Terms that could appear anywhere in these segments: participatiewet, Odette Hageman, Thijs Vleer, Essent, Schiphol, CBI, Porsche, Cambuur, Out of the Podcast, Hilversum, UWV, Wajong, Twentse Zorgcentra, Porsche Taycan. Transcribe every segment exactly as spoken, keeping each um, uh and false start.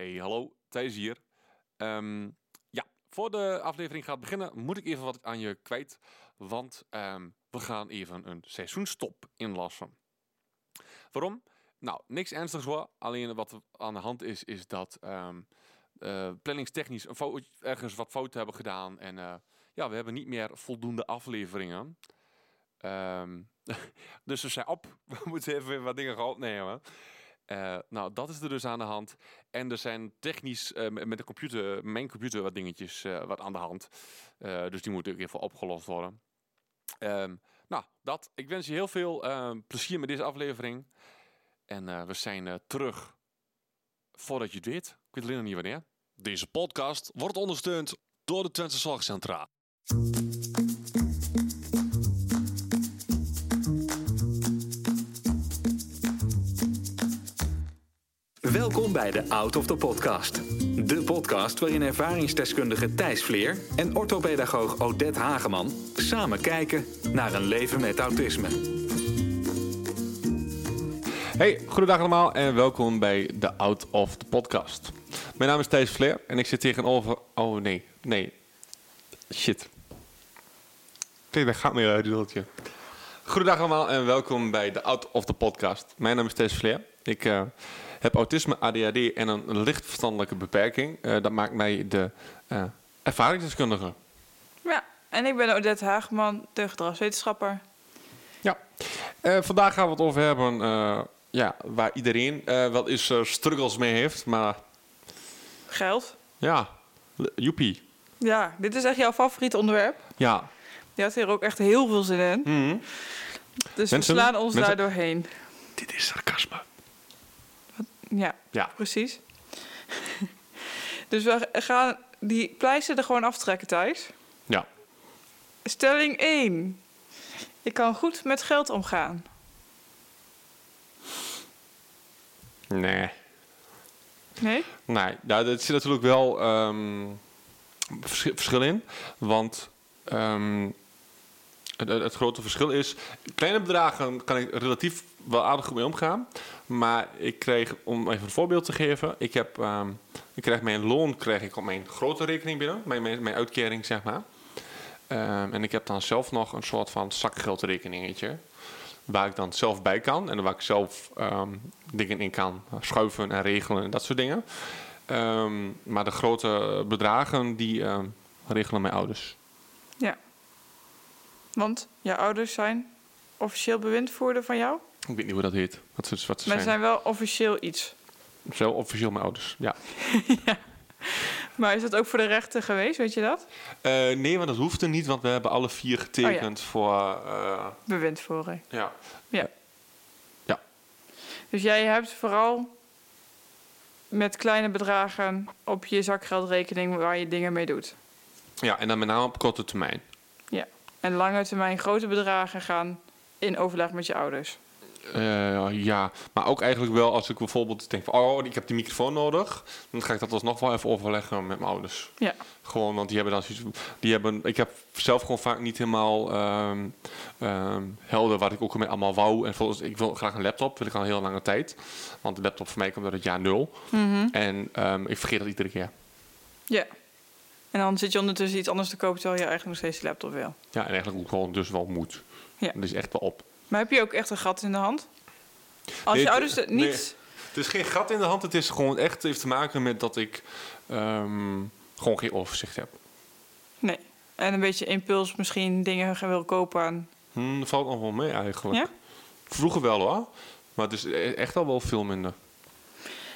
Hey, hallo, Thijs hier. Um, ja, voor de aflevering gaat beginnen moet ik even wat aan je kwijt. Want um, we gaan even een seizoenstop inlassen. Waarom? Nou, niks ernstigs hoor. Alleen wat er aan de hand is, is dat um, uh, planningstechnisch een fout, ergens wat fouten hebben gedaan. En uh, ja, we hebben niet meer voldoende afleveringen. Um, dus ze zijn op. We moeten even weer wat dingen gaan opnemen. Uh, nou, dat is er dus aan de hand. En er zijn technisch uh, met de computer, mijn computer, wat dingetjes uh, wat aan de hand. Uh, dus die moeten ook even opgelost worden. Um, nou, dat. Ik wens je heel veel uh, plezier met deze aflevering. En uh, we zijn uh, terug. Voordat je het weet, ik weet alleen nog niet wanneer. Deze podcast wordt ondersteund door de Twentse Zorgcentra. Welkom bij de Out of the Podcast. De podcast waarin ervaringsdeskundige Thijs Vleer en orthopedagoog Odette Hageman samen kijken naar een leven met autisme. Hey, goedendag allemaal en welkom bij de Out of the Podcast. Mijn naam is Thijs Vleer en ik zit tegenover... Oh nee, nee. Shit. Nee, dat gaat meer uit, deeltje. Goedendag allemaal en welkom bij de Out of the Podcast. Mijn naam is Thijs Vleer. Ik... Uh... heb autisme, A D H D en een, een licht verstandelijke beperking. Uh, dat maakt mij de uh, ervaringsdeskundige. Ja, en ik ben Odette Hageman, de gedragswetenschapper. Ja, uh, vandaag gaan we het over hebben uh, ja, waar iedereen uh, wel eens uh, struggles mee heeft, maar... Geld. Ja, joepie. Ja, dit is echt jouw favoriete onderwerp. Ja. Je had hier ook echt heel veel zin in. Mm-hmm. Dus mensen, we slaan ons mensen... daar doorheen. Dit is sarcasme. Ja, ja, precies. Dus we gaan die pleister er gewoon aftrekken, Thijs. Ja. Stelling één. Ik kan goed met geld omgaan. Nee. Nee? Nee, nou, er zit natuurlijk wel um, vers- verschil in. Want um, het, het grote verschil is... Kleine bedragen kan ik relatief... wel aardig goed mee omgaan. Maar ik kreeg, om even een voorbeeld te geven... ik heb, um, ik kreeg mijn loon kreeg ik op mijn grote rekening binnen. Mijn, mijn, mijn uitkering, zeg maar. Um, en ik heb dan zelf nog een soort van zakgeldrekeningetje. Waar ik dan zelf bij kan. En waar ik zelf um, dingen in kan schuiven en regelen en dat soort dingen. Um, maar de grote bedragen, die um, regelen mijn ouders. Ja. Want jouw ouders zijn officieel bewindvoerder van jou? Ik weet niet hoe dat heet. Wat ze, wat ze maar zijn. zijn wel officieel iets. Zo officieel mijn ouders, ja. Ja. Maar is dat ook voor de rechter geweest, weet je dat? Uh, nee, want dat hoefde niet, want we hebben alle vier getekend oh, ja. voor... Uh... bewindvoering. Ja. Ja. Ja. Dus jij hebt vooral met kleine bedragen op je zakgeldrekening waar je dingen mee doet. Ja, en dan met name op korte termijn. Ja. En lange termijn grote bedragen gaan in overleg met je ouders. Uh, ja, maar ook eigenlijk wel als ik bijvoorbeeld denk van... oh, ik heb die microfoon nodig. Dan ga ik dat alsnog wel even overleggen met mijn ouders. Ja. Gewoon, want die hebben dan... Die hebben, ik heb zelf gewoon vaak niet helemaal um, um, helder wat ik ook mee allemaal wou. En volgens, ik wil graag een laptop, wil ik al een heel lange tijd. Want de laptop voor mij komt uit het jaar nul. Mm-hmm. En um, ik vergeet dat iedere keer. Ja. En dan zit je ondertussen iets anders te kopen... terwijl je eigenlijk nog steeds die laptop wil. Ja, en eigenlijk ook gewoon dus wel moet. Ja. Dat is echt wel op. Maar heb je ook echt een gat in de hand? Als nee, je ouders het niet... Nee, het is geen gat in de hand. Het is gewoon echt, het heeft te maken met dat ik um, gewoon geen overzicht heb. Nee. En een beetje impuls misschien dingen gaan willen kopen aan... Hmm, dat valt nog wel mee eigenlijk. Ja? Vroeger wel hoor. Maar het is echt al wel veel minder.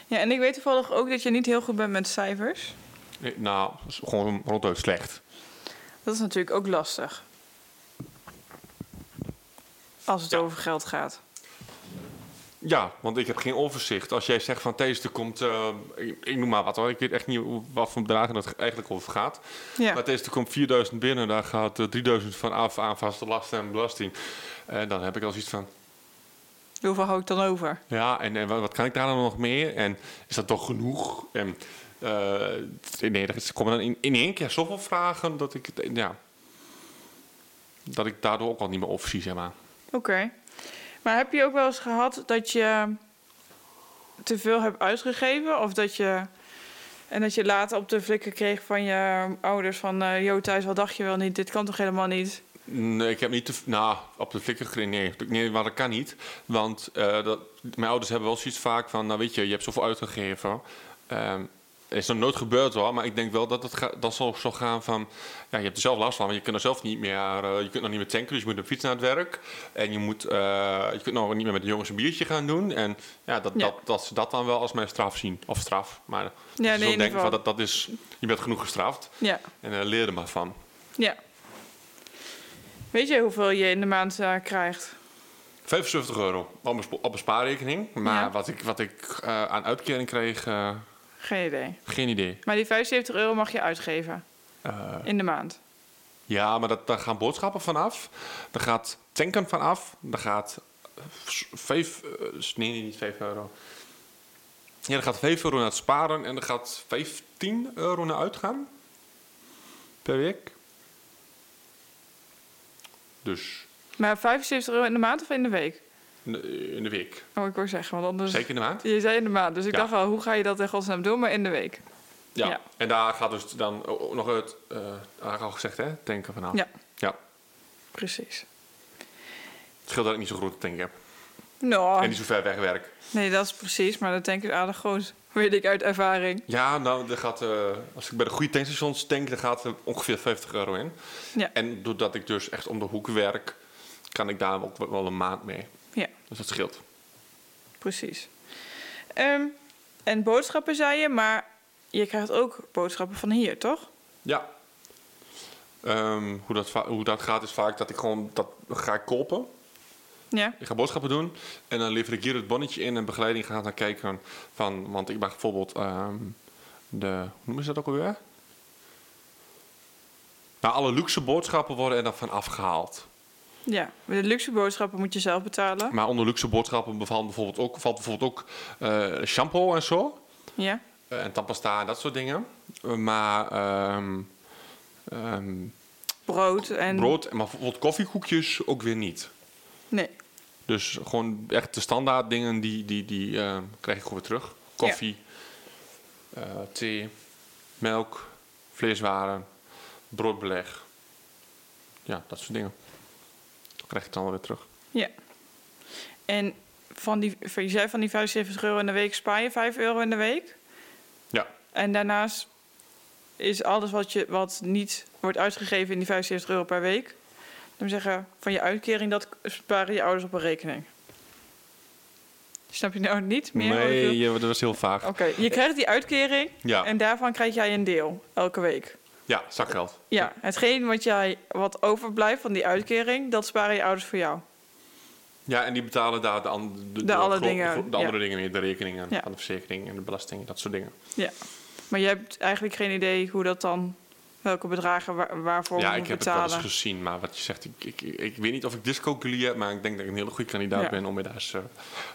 Ja, en ik weet toevallig ook dat je niet heel goed bent met cijfers. Nee, nou, gewoon ronduit slecht. Dat is natuurlijk ook lastig. Als het ja. over geld gaat. Ja, want ik heb geen overzicht. Als jij zegt van Thijs, er komt... Uh, ik, ik noem maar wat hoor. Ik weet echt niet wat voor bedragen het eigenlijk over gaat. Ja. Maar Thijs, er komt vierduizend binnen. Daar gaat uh, drieduizend van af aan vaste lasten en belasting. En dan heb ik al zoiets van... Hoeveel hou ik dan over? Ja, en, en wat, wat kan ik daar dan nog meer? En is dat toch genoeg? En, uh, nee, er komen dan in, in één keer zoveel vragen... dat ik ja, dat ik daardoor ook al niet meer overzie, zeg maar. Oké. Okay. Maar heb je ook wel eens gehad dat je te veel hebt uitgegeven? Of dat je En dat je later op de flikker kreeg van je ouders van... Uh, Yo Thijs, wat dacht je wel niet? Dit kan toch helemaal niet? Nee, ik heb niet... Te, nou, op de flikker gekregen, nee. nee. Maar dat kan niet. Want uh, dat, mijn ouders hebben wel zoiets vaak van... Nou weet je, je hebt zoveel uitgegeven. Uh, is nog nooit gebeurd hoor. Maar ik denk wel dat het ga, dat zal, zal gaan van... Ja, je hebt er zelf last van. Want je kunt er zelf niet meer... Uh, je kunt nog niet meer tanken. Dus je moet op fiets naar het werk. En je moet... Uh, je kunt nog niet meer met de jongens een biertje gaan doen. En ja, dat, ja. Dat, dat ze dat dan wel als mijn straf zien. Of straf. Maar ja, nee, zo denken van dat, dat is... Je bent genoeg gestraft. Ja. En uh, leer er maar van. Ja. Weet je hoeveel je in de maand uh, krijgt? vijfenzeventig euro op een spaarrekening. Maar ja. wat ik, wat ik uh, aan uitkering kreeg... Uh, Geen idee. Geen idee. Maar die vijfenzeventig euro mag je uitgeven uh, in de maand. Ja, maar dat, daar gaan boodschappen vanaf. Daar gaat tanken vanaf. Daar gaat vijf... Uh, nee, niet vijf euro. Ja, er gaat vijf euro naar het sparen. En er gaat vijftien euro naar uitgaan. Per week. Dus. Maar vijfenzeventig euro in de maand of in de week? In de week. Oh, ik wou zeggen, want anders... Zeker in de maand? Je zei in de maand, dus ik ja. dacht wel, hoe ga je dat in godsnaam doen, maar in de week. Ja, ja. En daar gaat dus dan ook nog het, uh, al gezegd hè, tanken vanaf. Ja. Ja. Precies. Het scheelt dat ik niet zo'n grote tank heb. Nou. En niet zo ver weg werk. Nee, dat is precies, maar de tank is aardig groot. Weet ik uit ervaring. Ja, nou, er gaat, uh, als ik bij de goede tankstations tank, daar gaat er ongeveer vijftig euro in. Ja. En doordat ik dus echt om de hoek werk, kan ik daar ook wel een maand mee. Ja. Dus dat scheelt. Precies. Um, en boodschappen zei je, maar je krijgt ook boodschappen van hier, toch? Ja. Um, hoe, dat va- hoe dat gaat is vaak dat ik gewoon dat ga kopen. Ja. Ik ga boodschappen doen en dan lever ik hier het bonnetje in en begeleiding gaat naar kijken van... Want ik mag bijvoorbeeld um, de... Hoe noemen ze dat ook alweer? Nou, alle luxe boodschappen worden er dan van afgehaald. Ja, de luxe boodschappen moet je zelf betalen. Maar onder luxe boodschappen valt bijvoorbeeld ook, valt bijvoorbeeld ook uh, shampoo en zo. Ja. Uh, en tandpasta en dat soort dingen. Uh, maar... Um, um, brood en... Brood, maar bijvoorbeeld koffiekoekjes ook weer niet. Nee. Dus gewoon echt de standaard dingen, die, die, die uh, krijg ik gewoon weer terug. Koffie, ja. uh, thee, melk, vleeswaren, broodbeleg. Ja, dat soort dingen. Krijg je het dan weer terug. Ja. En van die, je zei van die vijfenzeventig euro in de week spaar je vijf euro in de week. Ja. En daarnaast is alles wat, je, wat niet wordt uitgegeven in die vijfenzeventig euro per week. Dan zeggen van je uitkering, dat sparen je ouders op een rekening. Snap je nou niet meer? Nee, ja, dat was heel vaag. Oké, okay. Je krijgt die uitkering ja. en daarvan krijg jij een deel elke week. Ja, zakgeld. Ja, hetgeen wat jij wat overblijft van die uitkering, dat sparen je ouders voor jou. Ja, en die betalen daar de, an- de, de, de, alle gro- dingen, de, de andere ja. dingen mee. De rekeningen ja. van de verzekering en de belasting, dat soort dingen. Ja, maar je hebt eigenlijk geen idee hoe dat dan, welke bedragen waar, waarvoor ja, we moeten betalen. Ja, ik heb het wel eens gezien, maar wat je zegt, ik, ik, ik, ik weet niet of ik dyscalculie heb, maar ik denk dat ik een hele goede kandidaat ja. ben om me daar eens uh,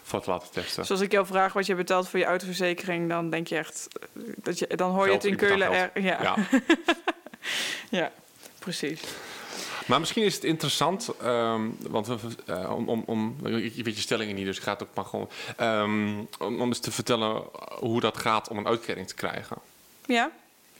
voor te laten testen. Dus als ik jou vraag wat je betaalt voor je autoverzekering, dan denk je echt, dat je, dan hoor geld, je het in Keulen. Er, ja. Ja. Ja, precies. Maar misschien is het interessant, um, want we, uh, om, om, om, ik weet je stellingen niet, dus ik ga het ook maar gewoon, um, om, om eens te vertellen hoe dat gaat om een uitkering te krijgen. Ja.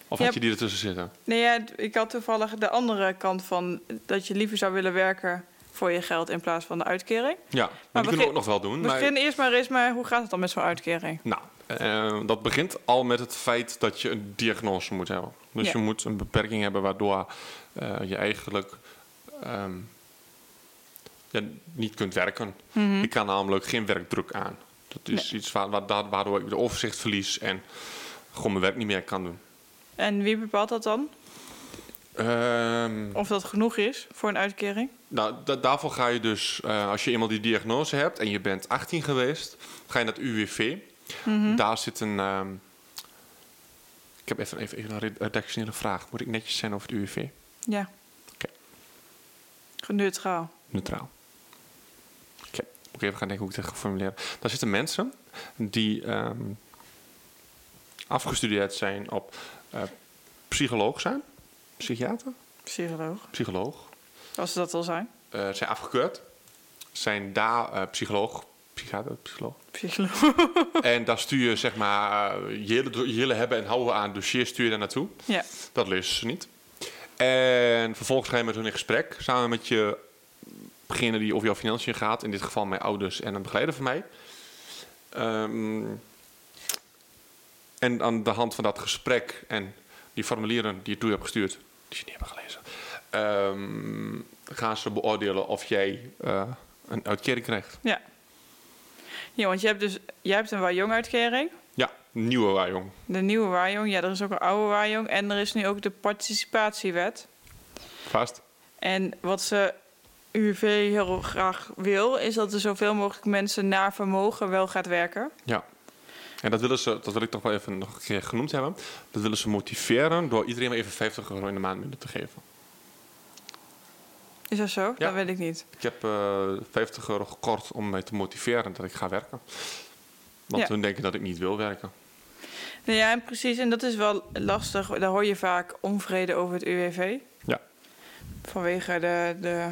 Of ja, had je die ertussen zitten? Nee, ja, ik had toevallig de andere kant van dat je liever zou willen werken voor je geld in plaats van de uitkering. Ja, maar, maar die begin, kunnen we ook nog wel doen. Begin maar... eerst maar eens, maar hoe gaat het dan met zo'n uitkering? Nou, uh, dat begint al met het feit dat je een diagnose moet hebben. Dus ja. je moet een beperking hebben waardoor uh, je eigenlijk um, ja, niet kunt werken. Mm-hmm. Ik kan namelijk geen werkdruk aan. Dat is nee. iets wa- wa- waardoor ik de overzicht verlies en gewoon mijn werk niet meer kan doen. En wie bepaalt dat dan? Um, of dat genoeg is voor een uitkering? Nou, da- daarvoor ga je dus, uh, als je eenmaal die diagnose hebt en je bent achttien geweest, ga je naar het U W V. Mm-hmm. Daar zit een... Um, ik heb even, even, even een redactionele vraag. Moet ik netjes zijn over het U W V? Ja. Oké. Okay. Neutraal. Neutraal. Oké. Okay. Moet ik even gaan denken hoe ik dat ga formuleren. Daar zitten mensen die um, afgestudeerd zijn op... Uh, psycholoog zijn? Psychiater? Psycholoog. Psycholoog. Als ze dat al zijn? Uh, zijn afgekeurd. Zijn daar uh, psycholoog, psychiater, psycholoog. Psycholoog. En daar stuur je, zeg maar, je hele, je hele hebben en houden aan dossier stuur je daar naartoe. Ja. Dat lezen ze niet. En vervolgens ga je met hun in gesprek. Samen met je, degene die over jouw financiën gaat. In dit geval mijn ouders en een begeleider van mij. Um, en aan de hand van dat gesprek en die formulieren die je toe hebt gestuurd, die je niet hebt gelezen, um, gaan ze beoordelen of jij uh, een uitkering krijgt. Ja. Ja, want je hebt dus, jij hebt een Wajong-uitkering. Ja, nieuwe Wajong. De nieuwe Wajong, ja, er is ook een oude Wajong. En er is nu ook de participatiewet. Vast. En wat ze U W V heel graag wil, is dat er zoveel mogelijk mensen naar vermogen wel gaat werken. Ja. En dat willen ze, dat wil ik toch wel even nog een keer genoemd hebben. Dat willen ze motiveren door iedereen maar even vijftig euro in de maand minder te geven. Is dat zo? Ja. Dat weet ik niet. Ik heb uh, vijftig euro gekort om mij te motiveren dat ik ga werken. Want ja, hun denken dat ik niet wil werken. Nou ja, en precies. En dat is wel lastig. Daar hoor je vaak onvrede over het U W V. Ja. Vanwege de... de...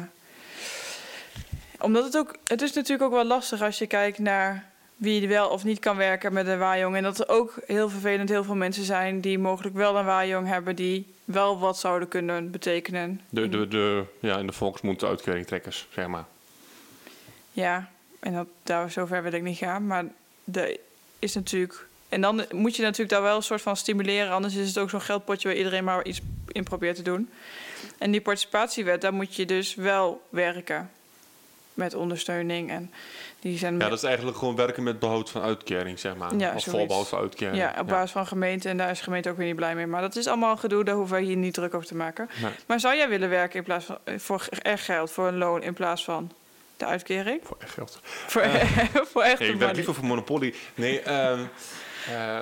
Omdat het ook... Het is natuurlijk ook wel lastig als je kijkt naar wie wel of niet kan werken met een Wajong. En dat er ook heel vervelend heel veel mensen zijn die mogelijk wel een Wajong hebben, die wel wat zouden kunnen betekenen. De, de, de, ja, in de volksmond de uitkeringtrekkers, zeg maar. Ja, en dat, daar zover wil ik niet gaan. Maar de is natuurlijk... En dan moet je natuurlijk daar wel een soort van stimuleren. Anders is het ook zo'n geldpotje waar iedereen maar iets in probeert te doen. En die participatiewet, daar moet je dus wel werken. Met ondersteuning en die zijn... Ja, dat is eigenlijk gewoon werken met behoud van uitkering, zeg maar. Ja, of voorbehoud van uitkering. Ja, op basis ja. van gemeente. En daar is de gemeente ook weer niet blij mee. Maar dat is allemaal gedoe, daar hoeven wij hier niet druk over te maken. Nee. Maar zou jij willen werken in plaats van voor echt geld, voor een loon in plaats van de uitkering? Voor echt geld. Voor, uh, voor echt nee, ik werk liever voor monopolie. Nee, uh, uh,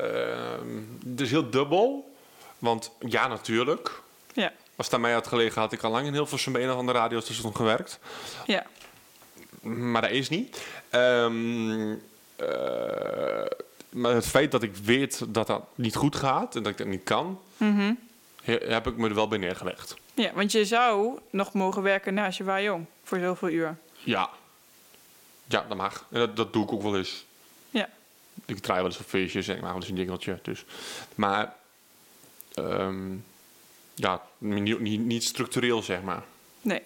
dus heel dubbel. Want ja, natuurlijk. Ja. Als het aan mij had gelegen, had ik al lang in Hilversum bij een of andere radiostation gewerkt. Ja. Maar dat is niet. Um, uh, maar het feit dat ik weet dat dat niet goed gaat en dat ik dat niet kan, mm-hmm. he, heb ik me er wel bij neergelegd. Ja, want je zou nog mogen werken naast je Wajong voor zoveel uur. Ja. Ja, dat mag. En dat, dat doe ik ook wel eens. Ja. Ik draai wel eens op feestjes en ik maak wel eens een dingeltje. Dus. Maar um, ja, niet, niet, niet structureel, zeg maar. Nee.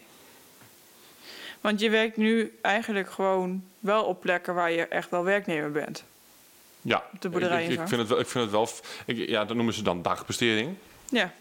Want je werkt nu eigenlijk gewoon wel op plekken waar je echt wel werknemer bent. Ja, op de boerderij. Ik, ik, ik vind het wel. Ik vind het wel ik, ja, dat noemen ze dan dagbesteding. Ja.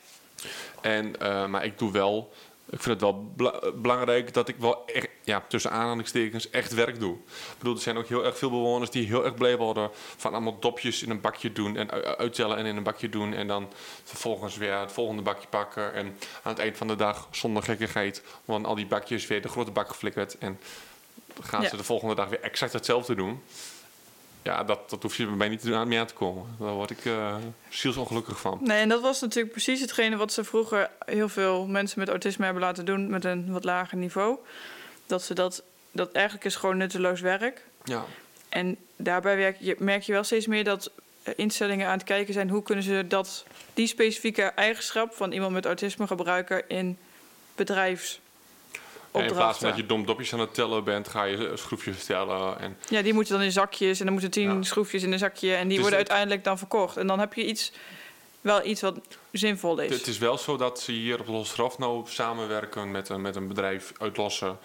En, uh, maar ik doe wel. Ik vind het wel bla- belangrijk dat ik wel echt, ja, tussen aanhalingstekens echt werk doe. Ik bedoel, er zijn ook heel erg veel bewoners die heel erg blij worden van allemaal dopjes in een bakje doen en u- uittellen en in een bakje doen en dan vervolgens weer het volgende bakje pakken. En aan het eind van de dag, zonder gekkigheid, worden al die bakjes weer de grote bak geflikkerd en gaan ja. ze de volgende dag weer exact hetzelfde doen. Ja, dat, dat hoef je bij mij niet aan mee aan te komen. Daar word ik uh, zielsongelukkig van. Nee, en dat was natuurlijk precies hetgene wat ze vroeger heel veel mensen met autisme hebben laten doen met een wat lager niveau. Dat ze dat, dat eigenlijk is gewoon nutteloos werk. Ja. En daarbij werk je, merk je wel steeds meer dat instellingen aan het kijken zijn hoe kunnen ze dat, die specifieke eigenschap van iemand met autisme gebruiken in bedrijfs. En in plaats van dat je dom dopjes aan het tellen bent, ga je schroefjes vertellen. En ja, die moeten dan in zakjes en dan moeten tien ja. schroefjes in een zakje. En die worden het... uiteindelijk dan verkocht. En dan heb je iets, wel iets wat zinvol is. Het is wel zo dat ze hier op Losgraf nou samenwerken met een, met een bedrijf uit Lossen.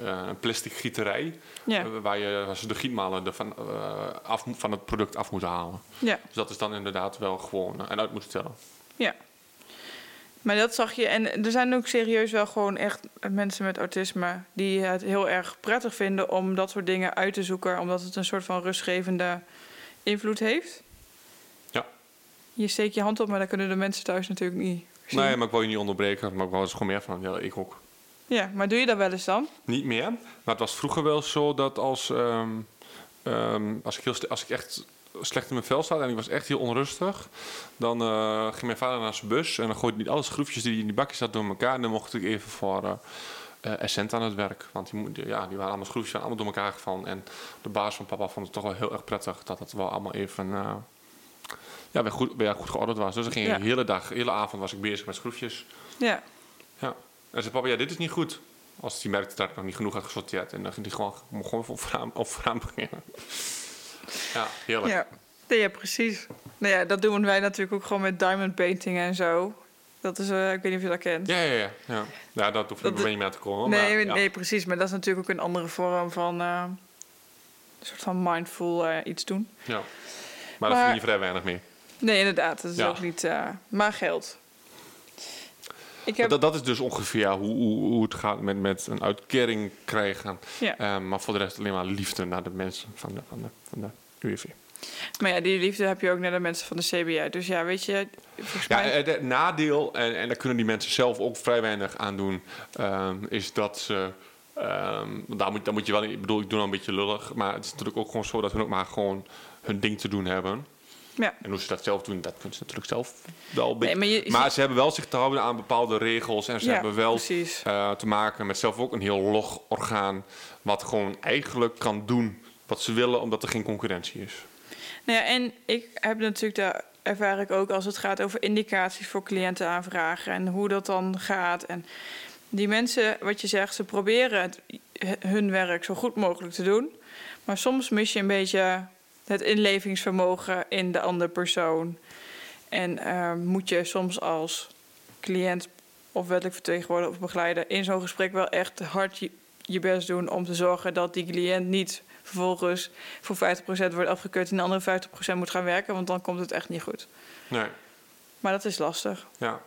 Uh, een plastic gieterij. Ja. Uh, waar, je, waar ze de gietmalen de van, uh, af, van het product af moeten halen. Ja. Dus dat is dan inderdaad wel gewoon uh, en uit moeten tellen. Ja. Maar dat zag je. En er zijn ook serieus wel gewoon echt mensen met autisme die het heel erg prettig vinden om dat soort dingen uit te zoeken. Omdat het een soort van rustgevende invloed heeft. Ja. Je steekt je hand op, maar dat kunnen de mensen thuis natuurlijk niet zien. Nee, maar ik wil je niet onderbreken. Maar ik wou er gewoon meer van. Ja, ik ook. Ja, maar doe je dat wel eens dan? Niet meer. Maar het was vroeger wel zo dat als, um, um, als, ik, heel st- als ik echt... slecht in mijn vel staat en ik was echt heel onrustig. Dan uh, ging mijn vader naar zijn bus en dan gooide hij alle schroefjes die in die bakjes zat door elkaar. En dan mocht ik even voor uh, uh, Essent aan het werk. Want die, ja, die waren allemaal schroefjes allemaal door elkaar gevallen. En de baas van papa vond het toch wel heel erg prettig dat het wel allemaal even uh, ja, weer, goed, weer goed georderd was. Dus dan ging ja. de hele dag, de hele avond was ik bezig met schroefjes. Ja. ja. En zei papa, ja, dit is niet goed. Als die merkt dat ik nog niet genoeg had gesorteerd. En dan ging die gewoon, gewoon voor raam, op raam beginnen. Ja, heerlijk. Ja, ja, precies. Nou ja, dat doen wij natuurlijk ook gewoon met diamond painting en zo. Dat is, uh, ik weet niet of je dat kent. Ja, ja, ja. ja. ja dat hoeft dat, er niet meer te komen. Nee, maar, ja. nee, precies. Maar dat is natuurlijk ook een andere vorm van... Uh, een soort van mindful uh, iets doen. Ja. Maar, maar dat vind je vrij weinig meer. Nee, inderdaad. Dat is ja. ook niet... Uh, maar geld. Ik heb... dat, dat is dus ongeveer ja, hoe, hoe, hoe het gaat met, met een uitkering krijgen. Ja. Uh, maar voor de rest alleen maar liefde naar de mensen van de, van de, van de U W V. Maar ja, die liefde heb je ook naar de mensen van de C B I. Dus ja, weet je... Ja, mij... het nadeel, en, en daar kunnen die mensen zelf ook vrij weinig aan doen... Um, is dat ze... Um, daar, moet, daar moet je wel... Ik bedoel, ik doe nou een beetje lullig... maar het is natuurlijk ook gewoon zo dat hun ook maar gewoon hun ding te doen hebben... Ja. En hoe ze dat zelf doen, dat kunnen ze natuurlijk zelf wel. Nee, maar, je, maar ze hebben wel zich te houden aan bepaalde regels. En ze ja, hebben wel uh, te maken met zelf ook een heel log orgaan. Wat gewoon eigenlijk kan doen wat ze willen, omdat er geen concurrentie is. Nou ja, en ik heb natuurlijk, daar ervaar ik ook als het gaat over indicaties voor cliëntenaanvragen. En hoe dat dan gaat. En die mensen, wat je zegt, ze proberen het, hun werk zo goed mogelijk te doen. Maar soms mis je een beetje... het inlevingsvermogen in de andere persoon. En uh, moet je soms als cliënt of wettelijk vertegenwoordiger of begeleider... in zo'n gesprek wel echt hard je, je best doen... om te zorgen dat die cliënt niet vervolgens voor vijftig procent wordt afgekeurd... en de andere vijftig procent moet gaan werken, want dan komt het echt niet goed. Nee. Maar dat is lastig. Ja.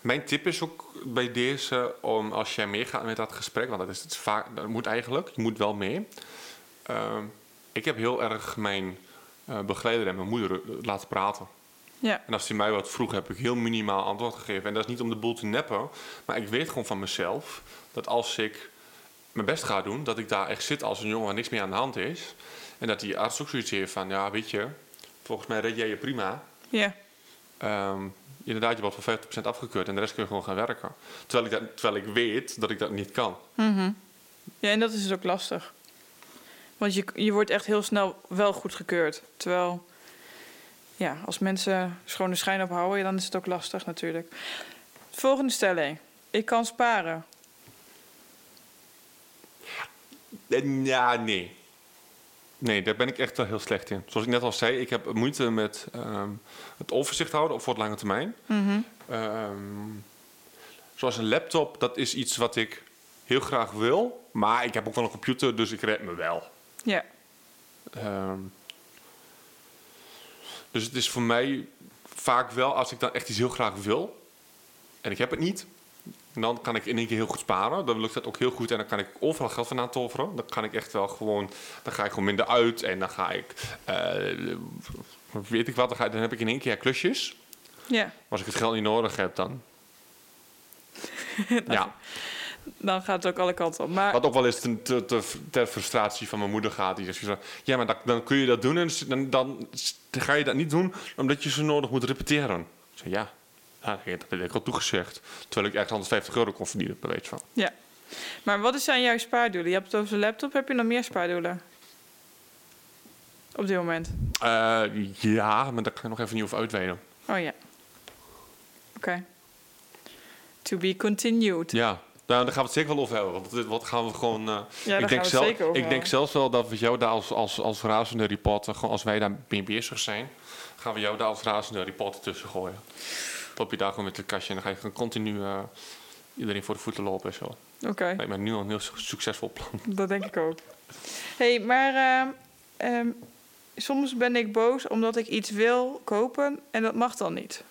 Mijn tip is ook bij deze, om als jij meegaat met dat gesprek... want dat is het vaak, dat moet eigenlijk, je moet wel mee... Uh, Ik heb heel erg mijn uh, begeleider en mijn moeder uh, laten praten. Ja. En als hij mij wat vroeg, heb ik heel minimaal antwoord gegeven. En dat is niet om de boel te neppen. Maar ik weet gewoon van mezelf dat als ik mijn best ga doen... dat ik daar echt zit als een jongen waar niks meer aan de hand is. En dat die arts ook zoiets heeft van... ja, weet je, volgens mij red jij je prima. Ja. Um, inderdaad, je wordt voor vijftig procent afgekeurd. En de rest kun je gewoon gaan werken. Terwijl ik, dat, terwijl ik weet dat ik dat niet kan. Mm-hmm. Ja, en dat is dus ook lastig. Want je, je wordt echt heel snel wel goedgekeurd. Terwijl, ja, als mensen schone schijn ophouden... dan is het ook lastig natuurlijk. Volgende stelling. Ik kan sparen. Ja, nee. Nee, daar ben ik echt wel heel slecht in. Zoals ik net al zei, ik heb moeite met um, het overzicht houden... voor het lange termijn. Mm-hmm. Um, zoals een laptop, dat is iets wat ik heel graag wil. Maar ik heb ook wel een computer, dus ik red me wel. Ja. Um, dus het is voor mij vaak wel, als ik dan echt iets heel graag wil... en ik heb het niet, dan kan ik in één keer heel goed sparen. Dan lukt dat ook heel goed en dan kan ik overal geld vandaan toveren. Dan kan ik echt wel gewoon... dan ga ik gewoon minder uit en dan ga ik... Uh, weet ik wat, dan, ga, dan heb ik in één keer klusjes. Ja. Maar als ik het geld niet nodig heb, dan... ja. Dan gaat het ook alle kanten op. Maar... wat ook wel eens ten, ten, ten, ter frustratie van mijn moeder gaat. Die zegt, ja, maar dat, dan kun je dat doen en dan, dan ga je dat niet doen... omdat je zo nodig moet repeteren. Ik zeg, ja, dat heb ik al toegezegd. Terwijl ik echt honderdvijftig euro kon verdienen, bij weet van. Ja. Maar wat zijn jouw spaardoelen? Je hebt het over de laptop, heb je nog meer spaardoelen? Op dit moment? Uh, ja, maar daar kan ik nog even niet over uitweiden. Oh ja. Oké. Okay. To be continued. Ja. Nou, daar gaan we het zeker wel over hebben. Want dit, wat gaan we gewoon... Uh, ja, ik, denk we zelf, over ik denk zelfs wel dat we jou daar als, als, als razende reporter... gewoon als wij daar bezig zijn... gaan we jou daar als razende reporter tussen gooien. Loop je daar gewoon met een kastje... en dan ga je gewoon continu uh, iedereen voor de voeten lopen. Oké. Okay. Nee, maar nu al een heel succesvol plan. Dat denk ik ook. Hé, hey, maar... Uh, um, soms ben ik boos omdat ik iets wil kopen... en dat mag dan niet.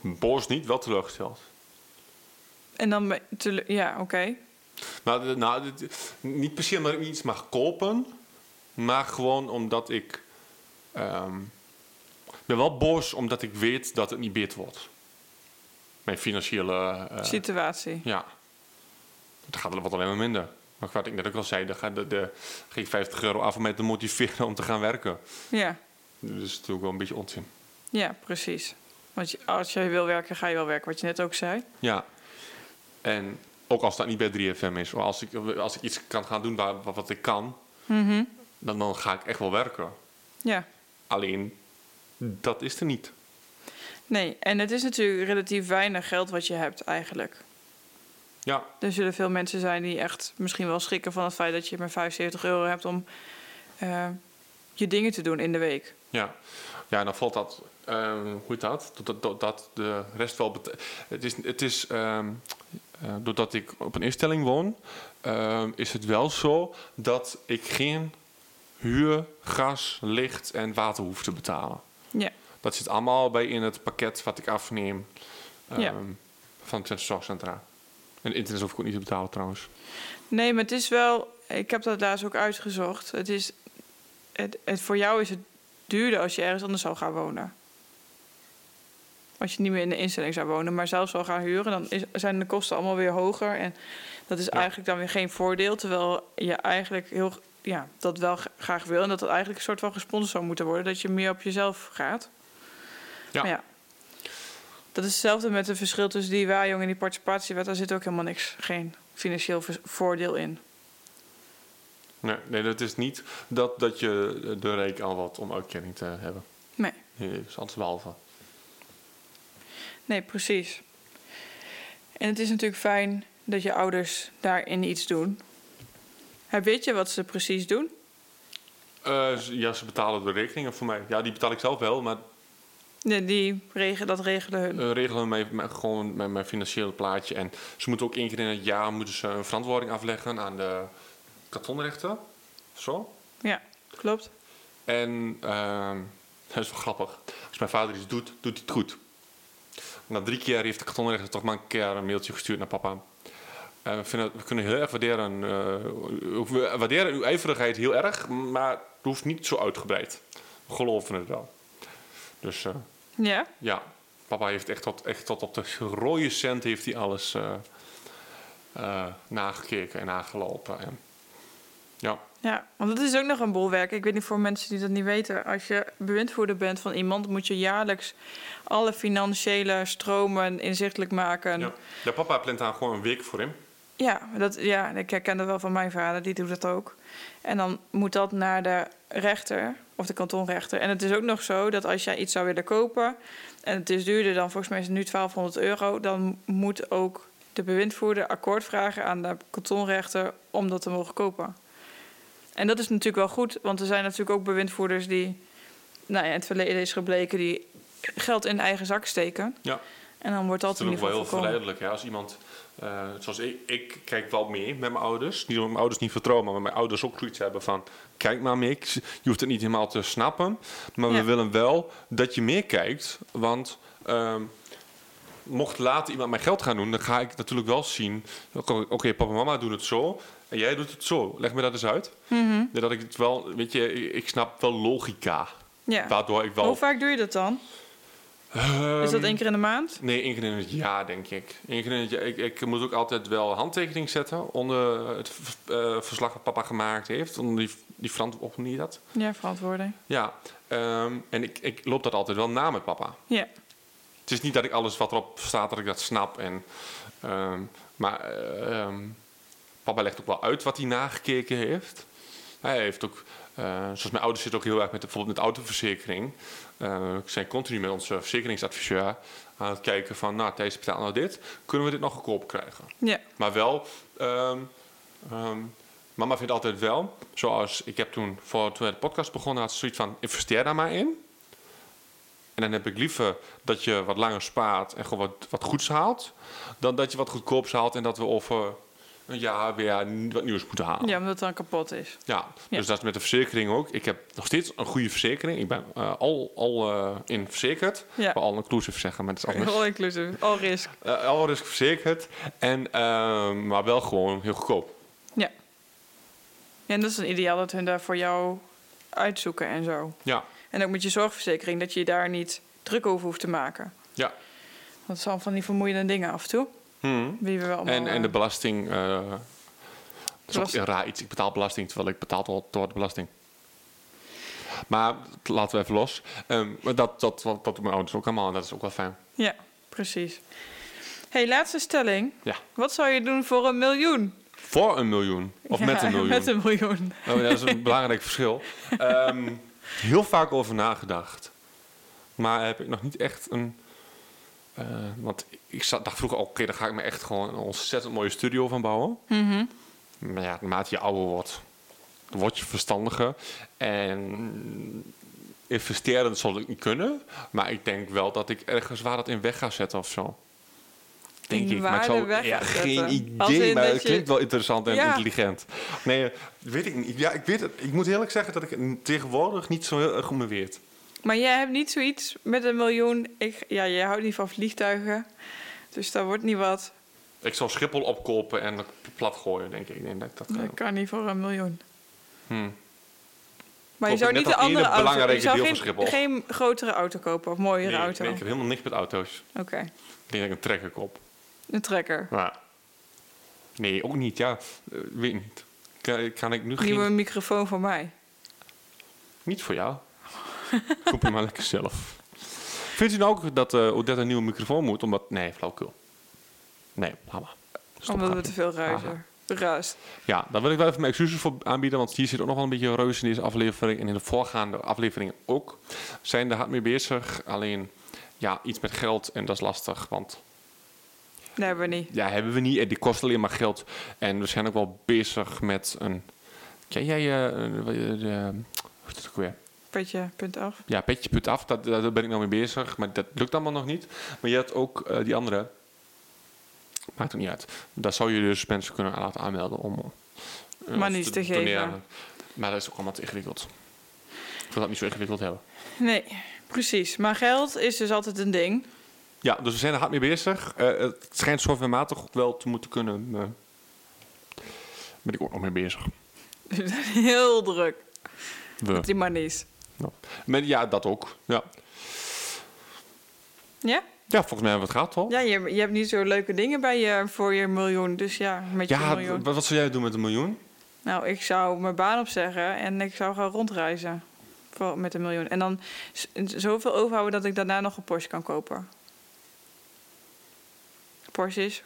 Boos niet, wel teleurgesteld. En dan... Te, ja, oké. Okay. Nou, nou, niet per se omdat ik iets mag kopen. Maar gewoon omdat ik... Um, ben wel boos omdat ik weet dat het niet beter wordt. Mijn financiële... Uh, situatie. Ja. Dan gaat er wat alleen maar minder. Maar wat ik net ook al zei, dan ga ik vijftig euro af om mij te motiveren om te gaan werken. Ja. Dus dat is natuurlijk wel een beetje onzin. Ja, precies. Want als jij wil werken, ga je wel werken. Wat je net ook zei. Ja. En ook als dat niet bij drie F M is. Als ik, als ik iets kan gaan doen waar, wat ik kan... Mm-hmm. dan, dan ga ik echt wel werken. Ja. Alleen, dat is er niet. Nee, en het is natuurlijk relatief weinig geld wat je hebt eigenlijk. Ja. Er zullen veel mensen zijn die echt misschien wel schrikken van het feit dat je maar vijfenzeventig euro hebt om uh, je dingen te doen in de week. Ja, ja dan valt dat, um, hoe heet dat? Dat, dat, dat de rest wel... Bet- het is, het is um, uh, doordat ik op een instelling woon, um, is het wel zo dat ik geen huur, gas, licht en water hoef te betalen. Ja. Dat zit allemaal bij in het pakket wat ik afneem um, ja. van het Twentse Zorgcentra. En internet hoef ik ook niet te betalen trouwens. Nee, maar het is wel... Ik heb dat laatst ook uitgezocht. Het is... Het, het, voor jou is het duurder als je ergens anders zou gaan wonen. Als je niet meer in de instelling zou wonen, maar zelf zou gaan huren, dan is, zijn de kosten allemaal weer hoger. En dat is ja. eigenlijk dan weer geen voordeel. Terwijl je eigenlijk heel, ja, dat wel g- graag wil. En dat het eigenlijk een soort van gesponsord zou moeten worden. Dat je meer op jezelf gaat. Ja. Maar ja. Dat is hetzelfde met het verschil tussen die Wajong en die participatiewet. Daar zit ook helemaal niks, geen financieel voordeel in. Nee, nee dat is niet dat, dat je de reek aan wat om uitkering te hebben. Nee. Nee dat is alles behalve. Nee, precies. En het is natuurlijk fijn dat je ouders daarin iets doen. Weet je wat ze precies doen? Uh, ja, ze betalen de rekeningen voor mij. Ja, die betaal ik zelf wel, maar... Nee, die regelen, dat regelen hun. Uh, regelen mijn, mijn, gewoon mijn, mijn financiële plaatje. En ze moeten ook één keer in het jaar moeten ze een verantwoording afleggen aan de kantonrechter. Of zo. Ja, klopt. En uh, dat is wel grappig. Als mijn vader iets doet, doet hij het goed. Na drie keer heeft de kantonrechter toch maar een keer een mailtje gestuurd naar papa. Uh, we, vinden, we kunnen heel erg waarderen. Uh, we waarderen uw ijverigheid heel erg, maar het hoeft niet zo uitgebreid. We geloven het wel. Dus uh, ja? ja, papa heeft echt tot, echt tot op de rode cent heeft hij alles uh, uh, nagekeken en nagelopen. En, ja. ja, want dat is ook nog een boel werk. Ik weet niet voor mensen die dat niet weten. Als je bewindvoerder bent van iemand, moet je jaarlijks alle financiële stromen inzichtelijk maken. Ja, ja papa plant daar gewoon een week voor in. Ja, dat, ja, ik herken dat wel van mijn vader, die doet dat ook. En dan moet dat naar de rechter of de kantonrechter. En het is ook nog zo dat als jij iets zou willen kopen en het is duurder dan, volgens mij is het nu twaalfhonderd euro... dan moet ook de bewindvoerder akkoord vragen aan de kantonrechter om dat te mogen kopen. En dat is natuurlijk wel goed, want er zijn natuurlijk ook bewindvoerders die, nou ja, in het verleden is gebleken, die geld in eigen zak steken. Ja. En dan wordt dat in ieder geval voorkomen. Dat is natuurlijk wel heel verleidelijk, ja, als iemand... Uh, zoals ik, ik kijk wel mee met mijn ouders. Niet omdat mijn ouders niet vertrouwen, maar mijn ouders ook zoiets hebben van... Kijk maar mee, je hoeft het niet helemaal te snappen. Maar ja. we willen wel dat je meer kijkt. Want uh, mocht later iemand mijn geld gaan doen... dan ga ik natuurlijk wel zien... Oké, okay, papa en mama doen het zo. En jij doet het zo. Leg me dat eens uit. Mm-hmm. Dat ik het wel... Weet je, ik snap wel logica. Ja. Waardoor ik wel... Hoe vaak doe je dat dan? Um, is dat één keer in de maand? Nee, één keer in het jaar, denk ik. Eén keer in het jaar. Ik, ik moet ook altijd wel handtekening zetten onder het uh, verslag wat papa gemaakt heeft. Onder die, die verantwoording. Dat? Ja, verantwoording. Ja, um, en ik, ik loop dat altijd wel na met papa. Ja. Yeah. Het is niet dat ik alles wat erop staat, dat ik dat snap. En, um, maar um, papa legt ook wel uit wat hij nagekeken heeft. Hij heeft ook... Uh, zoals mijn ouders zitten ook heel erg met de, bijvoorbeeld met autoverzekering. Uh, ik zijn continu met onze verzekeringsadviseur aan het kijken van... nou, Thijs, betaal nou dit. Kunnen we dit nog goedkoop krijgen? Ja. Maar wel... Um, um, mama vindt altijd wel... Zoals ik heb toen, voor, toen de podcast begonnen... had ze zoiets van, investeer daar maar in. En dan heb ik liever dat je wat langer spaart... en gewoon wat, wat goeds haalt... dan dat je wat goedkoops haalt en dat we over... Ja, weer wat nieuws moeten halen. Ja, omdat het dan kapot is. Ja, dus ja. dat is met de verzekering ook. Ik heb nog steeds een goede verzekering. Ik ben uh, al, al uh, in verzekerd. Ja. Ik wil all inclusive zeggen, maar het is anders. All inclusive, all risk. Uh, all risk verzekerd. En, uh, maar wel gewoon heel goedkoop. Ja. En dat is een ideaal dat hun daar voor jou uitzoeken en zo. Ja. En ook met je zorgverzekering, dat je je daar niet druk over hoeft te maken. Ja. Dat zijn van die vermoeiende dingen af en toe. Hmm. Wie we wel en, en de belasting. Uh, dat is Belast... ook raar iets. Ik betaal belasting terwijl ik betaald word door de belasting. Maar laten we even los. Um, dat, dat, dat, dat doen mijn ouders ook allemaal en dat is ook wel fijn. Ja, precies. Hey, laatste stelling. Ja. Wat zou je doen voor een miljoen? Voor een miljoen? Of ja, met een miljoen? Met een miljoen. Nou, dat is een belangrijk verschil. Um, heel vaak over nagedacht. Maar heb ik nog niet echt een Uh, want ik zat, dacht vroeger al, oké, okay, daar ga ik me echt gewoon een ontzettend mooie studio van bouwen. Mm-hmm. Maar ja, naarmate je ouder wordt, word je verstandiger. En investeren, dat zal ik niet kunnen. Maar ik denk wel dat ik ergens waar dat in weg ga zetten of zo. Denk ik, maar ik zou ja, geen idee, maar het je... klinkt wel interessant en ja. intelligent. Nee, weet ik niet. Ja, ik weet het. Ik moet eerlijk zeggen dat ik het tegenwoordig niet zo heel erg om me weet. Maar jij hebt niet zoiets met een miljoen. Ik, ja, jij houdt niet van vliegtuigen, dus daar wordt niet wat. Ik zou Schiphol opkopen en plat gooien, denk ik. Nee, dat, dat, dat kan ik. Niet voor een miljoen. Hmm. Maar je zou niet de andere auto... Je zou geen, geen grotere auto kopen of mooiere nee, auto? Nee, ik heb helemaal niks met auto's. Oké. Okay. Ik denk dat ik een trekker koop. Een trekker? Ja. Nee, ook niet. Ja, uh, weet niet. Kan, kan ik nu Nieuwe geen... Een microfoon voor mij? Niet voor jou. Koop hem maar lekker zelf. Vindt u nou ook dat uh, Odette een nieuwe microfoon moet? Omdat... Nee, flauwkul. Nee, mama. Stop Omdat we te veel ruizen. Aha. Ruist. Ja, daar wil ik wel even mijn excuses voor aanbieden, want hier zit ook nog wel een beetje reus in deze aflevering en in de voorgaande afleveringen ook. We zijn er hard mee bezig, alleen ja, iets met geld en dat is lastig, want... Nee, hebben we niet. Ja, hebben we niet en die kost alleen maar geld. En we zijn ook wel bezig met een... Ken jij je... Uh, uh, uh, hoe is dat ook weer? Petje, punt af. Ja, petje, punt af, daar dat, dat ben ik nou mee bezig, maar dat lukt allemaal nog niet. Maar je had ook uh, die andere... Maakt het niet uit. Daar zou je dus mensen kunnen laten aanmelden om... Uh, maar niet te, te geven. Maar dat is ook allemaal te ingewikkeld. Ik wil dat niet zo ingewikkeld hebben. Nee, precies. Maar geld is dus altijd een ding. Ja, dus we zijn er hard mee bezig. Uh, het schijnt softwarematig ook wel te moeten kunnen. Uh, ben ik ook nog mee bezig. We zijn heel druk. We. Met die manies. Ja. Met, ja, dat ook. Ja? Ja? Ja, volgens mij hebben we het gehad, hoor. Ja, je, je hebt niet zo leuke dingen bij je voor je miljoen. Dus ja, met je ja, miljoen. Wat, wat zou jij doen met een miljoen? Nou, ik zou mijn baan opzeggen en ik zou gaan rondreizen voor, met een miljoen. En dan z- zoveel overhouden dat ik daarna nog een Porsche kan kopen. Porsche is...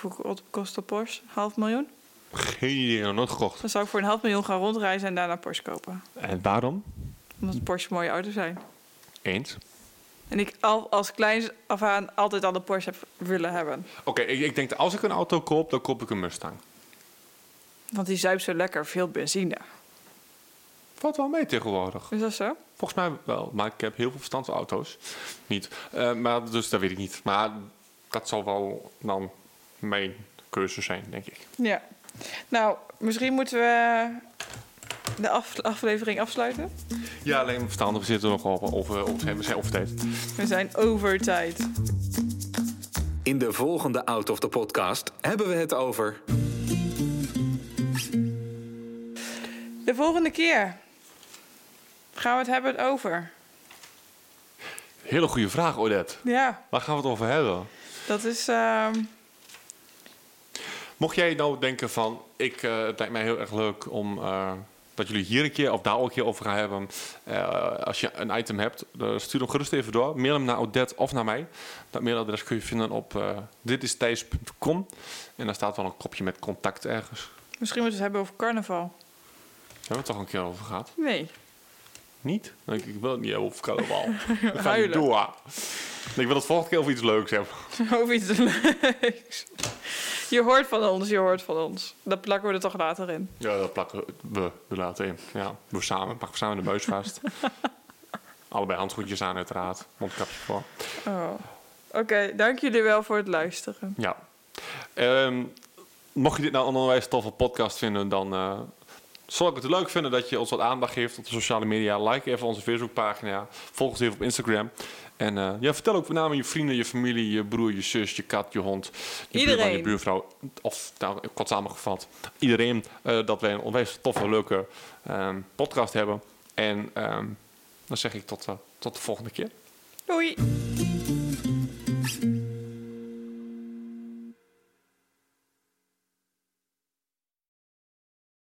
Hoeveel kost een Porsche? Half miljoen? Geen idee, nog nooit gekocht. Dan zou ik voor een half miljoen gaan rondreizen en daarna Porsche kopen. En waarom? Omdat Porsche mooie auto's zijn. Eens? En ik al, als kleins af aan altijd al de Porsche heb willen hebben. Oké, okay, ik, ik denk dat als ik een auto koop, dan koop ik een Mustang. Want die zuipt zo lekker veel benzine. Valt wel mee tegenwoordig. Is dat zo? Volgens mij wel, maar ik heb heel veel verstand van auto's. Niet, uh, maar dus dat weet ik niet. Maar dat zal wel dan mijn keuze zijn, denk ik. Ja. Nou, misschien moeten we... de af, aflevering afsluiten? Ja, alleen verstandig. We zitten nog op, over, over, we zijn over tijd. We zijn over tijd. In de volgende Out of the Podcast hebben we het over... De volgende keer gaan we het hebben over... Hele goede vraag, Odette. Ja. Waar gaan we het over hebben? Dat is... Uh... Mocht jij nou denken van... Ik, uh, het lijkt mij heel erg leuk om... Uh, dat jullie hier een keer of daar ook een keer over gaan hebben. Uh, als je een item hebt, uh, stuur hem gerust even door. Mail hem naar Odette of naar mij. Dat mailadres kun je vinden op uh, dit is thijs punt com. En daar staat wel een kopje met contact ergens. Misschien moeten we het hebben over carnaval. Hebben we het toch een keer over gehad? Nee. Niet? Ik, ik wil het niet hebben over carnaval. We gaan niet door. Ik wil het volgende keer over iets leuks hebben. Over iets leuks. Je hoort van ons, je hoort van ons. Dat plakken we er toch later in. Ja, dat plakken we er later in. Ja, we samen. Pakken we samen de buis vast. Allebei handschoentjes aan, uiteraard. Mondkapje voor. Oh. Oké, okay, dank jullie wel voor het luisteren. Ja. Um, mocht je dit nou een onwijs toffe podcast vinden, dan uh, zal ik het leuk vinden dat je ons wat aandacht geeft op de sociale media. Like even onze Facebookpagina. Volg ons even op Instagram. En uh, ja, vertel ook met name je vrienden, je familie, je broer, je zus, je kat, je hond. Je iedereen. Buurman, je buurvrouw. Of, nou, kort samengevat. Iedereen uh, dat wij een onwijs toffe, leuke um, podcast hebben. En um, dan zeg ik tot, uh, tot de volgende keer. Doei.